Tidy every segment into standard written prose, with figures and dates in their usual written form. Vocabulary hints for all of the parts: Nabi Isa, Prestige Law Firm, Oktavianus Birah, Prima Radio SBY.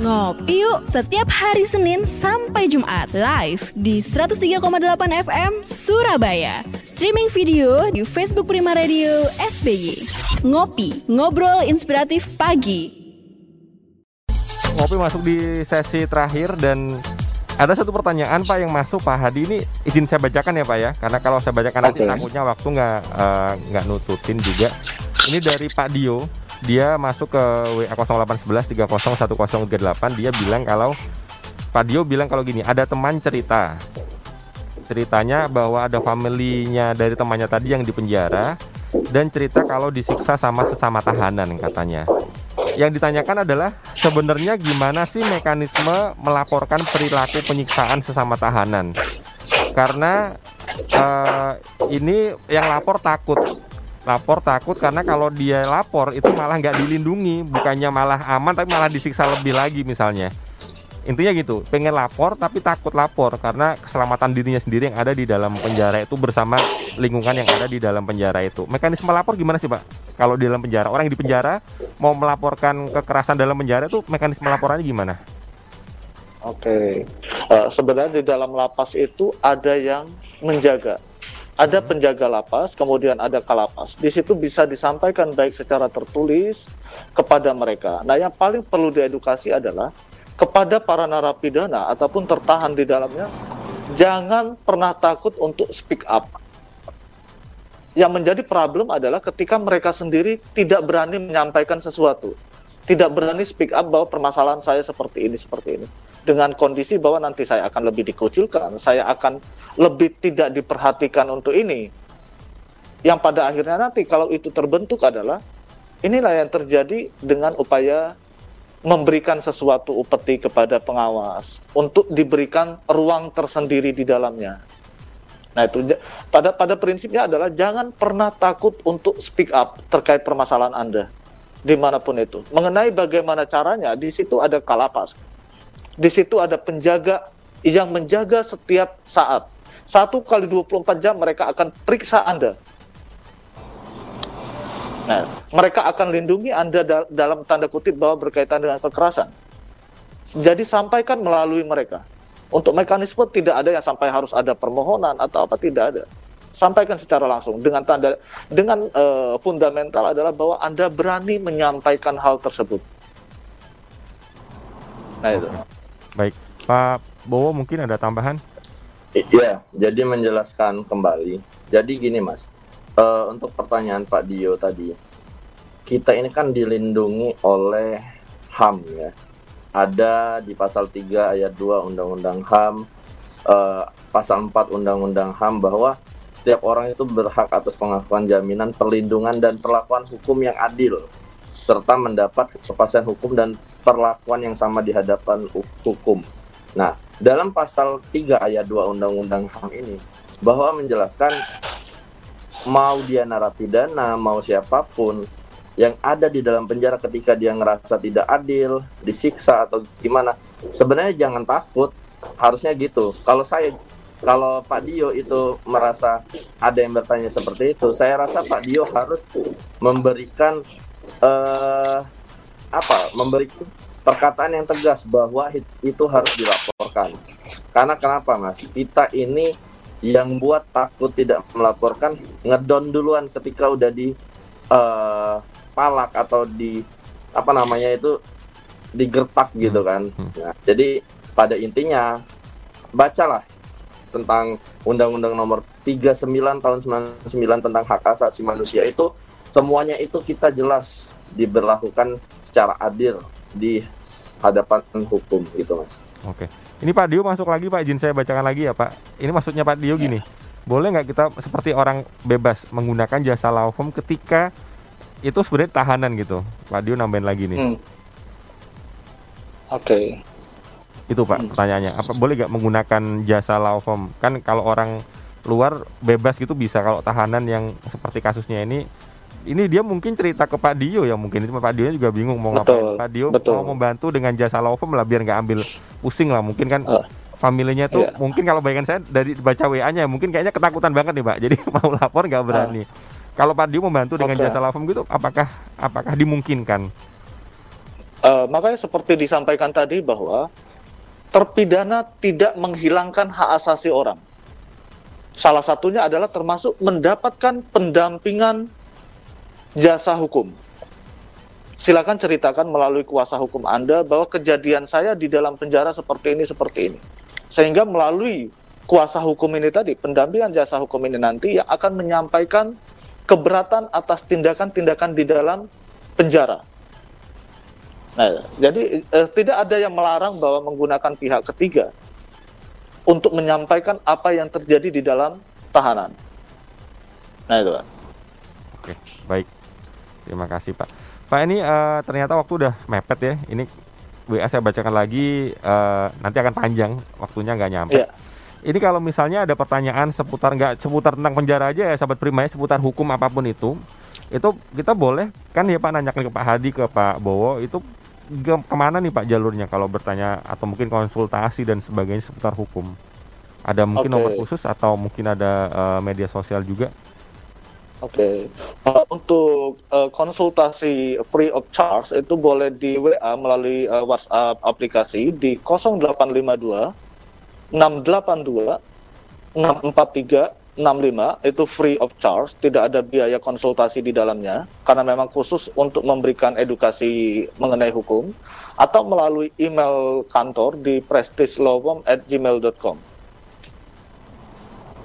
Ngopi yuk setiap hari Senin sampai Jumat live di 103,8 FM Surabaya. Streaming video di Facebook Prima Radio SBY. Ngopi, ngobrol inspiratif pagi. Ngopi masuk di sesi terakhir dan ada satu pertanyaan Pak yang masuk Pak Hadi ini, izin saya bacakan ya Pak ya, karena kalau saya bacakan nanti takutnya waktu nggak nututin juga. Ini dari Pak Dio, dia masuk ke WA 0811 301038. Dia bilang kalau Pak Dio bilang kalau gini, ada teman ceritanya bahwa ada familinya dari temannya tadi yang dipenjara dan cerita kalau disiksa sama sesama tahanan katanya. Yang ditanyakan adalah sebenarnya gimana sih mekanisme melaporkan perilaku penyiksaan sesama tahanan? Karena ini yang lapor takut karena kalau dia lapor itu malah nggak dilindungi, bukannya malah aman tapi malah disiksa lebih lagi misalnya. Intinya gitu, pengen lapor tapi takut lapor karena keselamatan dirinya sendiri yang ada di dalam penjara itu bersama lingkungan yang ada di dalam penjara itu. Mekanisme lapor gimana sih Pak? Kalau di dalam penjara, orang yang di penjara mau melaporkan kekerasan dalam penjara itu mekanisme laporannya gimana? Oke, sebenarnya di dalam lapas itu ada yang menjaga. Ada penjaga lapas, kemudian ada kalapas. Di situ bisa disampaikan baik secara tertulis kepada mereka. Nah, yang paling perlu diedukasi adalah kepada para narapidana ataupun tertahan di dalamnya, jangan pernah takut untuk speak up. Yang menjadi problem adalah ketika mereka sendiri tidak berani menyampaikan sesuatu. Tidak berani speak up bahwa permasalahan saya seperti ini. Dengan kondisi bahwa nanti saya akan lebih dikucilkan, saya akan lebih tidak diperhatikan untuk ini. Yang pada akhirnya nanti kalau itu terbentuk adalah, inilah yang terjadi dengan upaya memberikan sesuatu upeti kepada pengawas untuk diberikan ruang tersendiri di dalamnya. Nah itu pada prinsipnya adalah jangan pernah takut untuk speak up terkait permasalahan Anda dimanapun itu. Mengenai bagaimana caranya, di situ ada kalapas, di situ ada penjaga yang menjaga setiap saat. 1 kali 24 jam mereka akan periksa Anda. Nah, mereka akan lindungi Anda dalam tanda kutip bahwa berkaitan dengan kekerasan. Jadi sampaikan melalui mereka. Untuk mekanisme tidak ada yang sampai harus ada permohonan atau apa, tidak ada. Sampaikan secara langsung dengan fundamental adalah bahwa Anda berani menyampaikan hal tersebut. Nah itu. Baik, Pak Bowo mungkin ada tambahan? Iya, jadi menjelaskan kembali. Jadi gini Mas. Untuk pertanyaan Pak Dio tadi, kita ini kan dilindungi oleh HAM ya. Ada di pasal 3 ayat 2 Undang-Undang HAM, pasal 4 Undang-Undang HAM bahwa setiap orang itu berhak atas pengakuan jaminan, perlindungan, dan perlakuan hukum yang adil, serta mendapat kepastian hukum dan perlakuan yang sama di hadapan hukum. Nah, dalam pasal 3 ayat 2 Undang-Undang HAM ini, bahwa menjelaskan mau dia narapidana, mau siapapun yang ada di dalam penjara ketika dia ngerasa tidak adil, disiksa atau gimana, sebenarnya jangan takut, harusnya gitu. Kalau Pak Dio itu merasa ada yang bertanya seperti itu, saya rasa Pak Dio harus memberikan memberikan perkataan yang tegas bahwa itu harus dilaporkan. Karena kenapa Mas? Kita ini yang buat takut tidak melaporkan ngedon duluan ketika udah di palak atau di digertak gitu kan. Nah, jadi pada intinya bacalah tentang Undang-Undang nomor 39 tahun 99 tentang hak asasi manusia itu, semuanya itu kita jelas diberlakukan secara adil di hadapan hukum gitu Mas. Oke. Ini Pak Dio masuk lagi Pak, izin saya bacakan lagi ya Pak. Ini maksudnya Pak Dio gini, boleh nggak kita seperti orang bebas menggunakan jasa law firm ketika itu sebenarnya tahanan gitu? Pak Dio nambahin lagi nih. Oke. Itu Pak pertanyaannya, apa boleh nggak menggunakan jasa law firm? Kan kalau orang luar bebas gitu bisa, kalau tahanan yang seperti kasusnya ini dia mungkin cerita ke Pak Dio ya, mungkin itu Pak Dio juga bingung mau ngapain. Pak Dio mau membantu dengan jasa law firm lah biar nggak ambil pusing lah, mungkin kan familinya tuh mungkin kalau bayangan saya dari baca WA-nya mungkin kayaknya ketakutan banget nih Pak, jadi mau lapor nggak berani. Kalau Pak Dio membantu dengan jasa law firm gitu, apakah dimungkinkan? Makanya seperti disampaikan tadi bahwa terpidana tidak menghilangkan hak asasi orang. Salah satunya adalah termasuk mendapatkan pendampingan jasa hukum. Silakan ceritakan melalui kuasa hukum Anda bahwa kejadian saya di dalam penjara seperti ini. Sehingga melalui kuasa hukum ini tadi, pendampingan jasa hukum ini nanti yang akan menyampaikan keberatan atas tindakan-tindakan di dalam penjara. Nah, jadi tidak ada yang melarang bahwa menggunakan pihak ketiga untuk menyampaikan apa yang terjadi di dalam tahanan. Nah itu kan. Oke, baik. Terima kasih Pak. Pak ini ternyata waktu udah mepet ya. Ini WA saya bacakan lagi, nanti akan panjang, waktunya nggak nyampe. Iya. Ini kalau misalnya ada pertanyaan seputar tentang penjara aja ya sahabat Prima ya, seputar hukum apapun itu. Itu kita boleh kan ya Pak, nanyakan ke Pak Hadi, ke Pak Bowo, itu kemana nih Pak jalurnya kalau bertanya atau mungkin konsultasi dan sebagainya seputar hukum? Ada mungkin nomor khusus atau mungkin ada media sosial juga? Oke, untuk konsultasi free of charge itu boleh di WA melalui WhatsApp aplikasi di 0852 682 643 65 itu free of charge, tidak ada biaya konsultasi di dalamnya karena memang khusus untuk memberikan edukasi mengenai hukum, atau melalui email kantor di prestigelawfirm@gmail.com.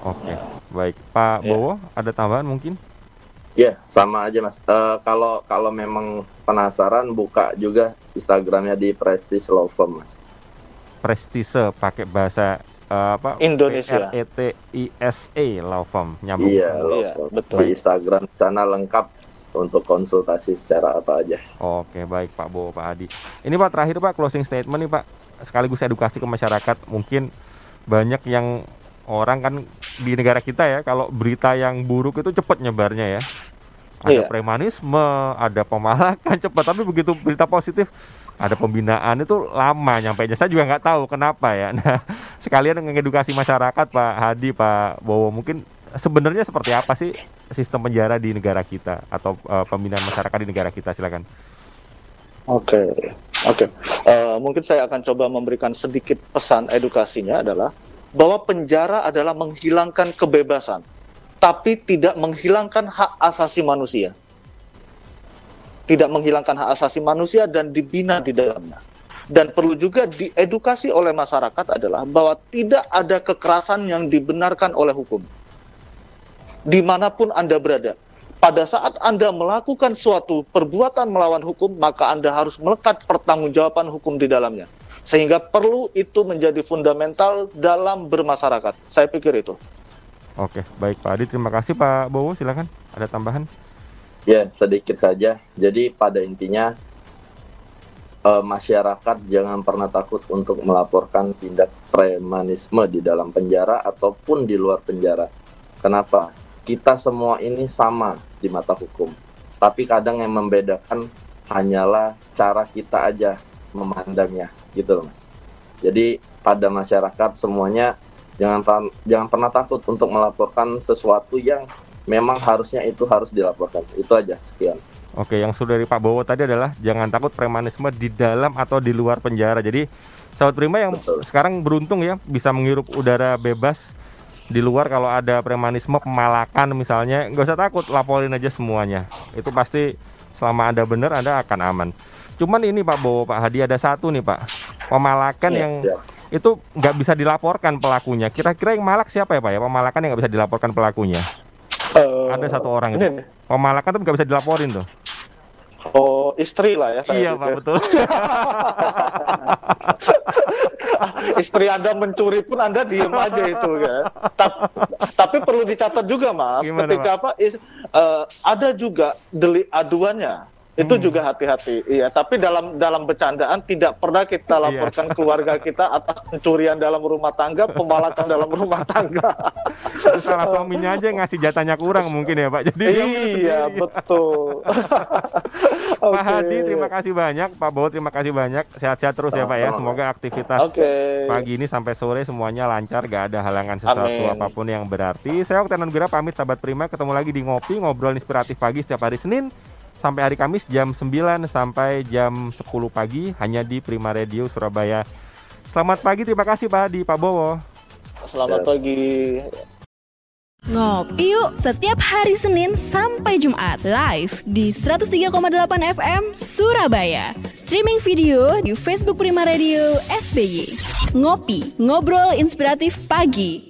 Oke, baik Pak Bowo, ada tambahan mungkin? Ya, sama aja Mas. Kalau memang penasaran, buka juga Instagramnya di Prestige Law Firm Mas. Prestige pakai bahasa Indonesia, PRETISE Law Firm, nyambung. Iya, betul. Di Instagram channel lengkap untuk konsultasi secara apa aja. Oke, baik Pak Bowo, Pak Adi. Ini Pak terakhir Pak, closing statement nih Pak, sekaligus edukasi ke masyarakat. Mungkin banyak yang orang kan di negara kita ya, kalau berita yang buruk itu cepat nyebarnya ya. Ada premanisme, ada pemalakan, cepat. Tapi begitu berita positif, ada pembinaan, itu lama nyampainya. Saya juga nggak tahu kenapa ya. Nah, sekalian mengedukasi masyarakat Pak Hadi, Pak Bowo, mungkin sebenarnya seperti apa sih sistem penjara di negara kita atau pembinaan masyarakat di negara kita, silakan. Oke. Mungkin saya akan coba memberikan sedikit pesan edukasinya adalah bahwa penjara adalah menghilangkan kebebasan, tapi tidak menghilangkan hak asasi manusia. Tidak menghilangkan hak asasi manusia dan dibina di dalamnya. Dan perlu juga diedukasi oleh masyarakat adalah bahwa tidak ada kekerasan yang dibenarkan oleh hukum. Dimanapun Anda berada, pada saat Anda melakukan suatu perbuatan melawan hukum, maka Anda harus melekat pertanggungjawaban hukum di dalamnya. Sehingga perlu itu menjadi fundamental dalam bermasyarakat. Saya pikir itu. Oke, baik Pak Adi. Terima kasih Pak Bowo, silakan. Ada tambahan? Ya, sedikit saja. Jadi pada intinya masyarakat jangan pernah takut untuk melaporkan tindak premanisme di dalam penjara ataupun di luar penjara. Kenapa? Kita semua ini sama di mata hukum. Tapi kadang yang membedakan hanyalah cara kita aja memandangnya, gitu loh Mas. Jadi pada masyarakat semuanya jangan pernah takut untuk melaporkan sesuatu yang memang harusnya itu harus dilaporkan. Itu aja, sekian. Oke, yang sudah dari Pak Bowo tadi adalah jangan takut premanisme di dalam atau di luar penjara. Jadi sahabat Prima yang sekarang beruntung ya, bisa menghirup udara bebas di luar. Kalau ada premanisme, pemalakan misalnya, nggak usah takut, laporin aja semuanya. Itu pasti selama Anda benar, Anda akan aman. Cuman ini Pak Bowo, Pak Hadi, ada satu nih Pak, pemalakan itu nggak bisa dilaporkan pelakunya. Kira-kira yang malak siapa ya Pak ya, pemalakan yang nggak bisa dilaporkan pelakunya? Ada satu orang itu pemalakan tuh nggak bisa dilaporin tuh. Oh, istri lah ya saya. Iya pikir. Pak, betul. Istri Anda mencuri pun Anda diem aja itu kan. Tapi perlu dicatat juga Mas. Gimana, ketika Pak? Ada juga delik aduannya. Itu juga hati-hati. Iya, tapi dalam bercandaan tidak pernah kita laporkan keluarga kita atas pencurian dalam rumah tangga, pemalakan dalam rumah tangga. Salah suaminya aja ngasih jatahnya kurang mungkin ya Pak. Jadi iya, betul. Pak Hadi, terima kasih banyak. Pak Bowo, terima kasih banyak. Sehat-sehat terus ya Pak ya. Semoga aktivitas pagi ini sampai sore semuanya lancar, gak ada halangan sesuatu apapun yang berarti. Saya Oktavianus Birah pamit sahabat Prima, ketemu lagi di Ngopi, ngobrol inspiratif pagi setiap hari Senin sampai hari Kamis jam 9 sampai jam 10 pagi hanya di Prima Radio Surabaya. Selamat pagi, terima kasih Pak Hadi, Pak Bowo. Selamat pagi. Ngopi yuk setiap hari Senin sampai Jumat live di 103,8 FM Surabaya. Streaming video di Facebook Prima Radio SBY. Ngopi, ngobrol inspiratif pagi.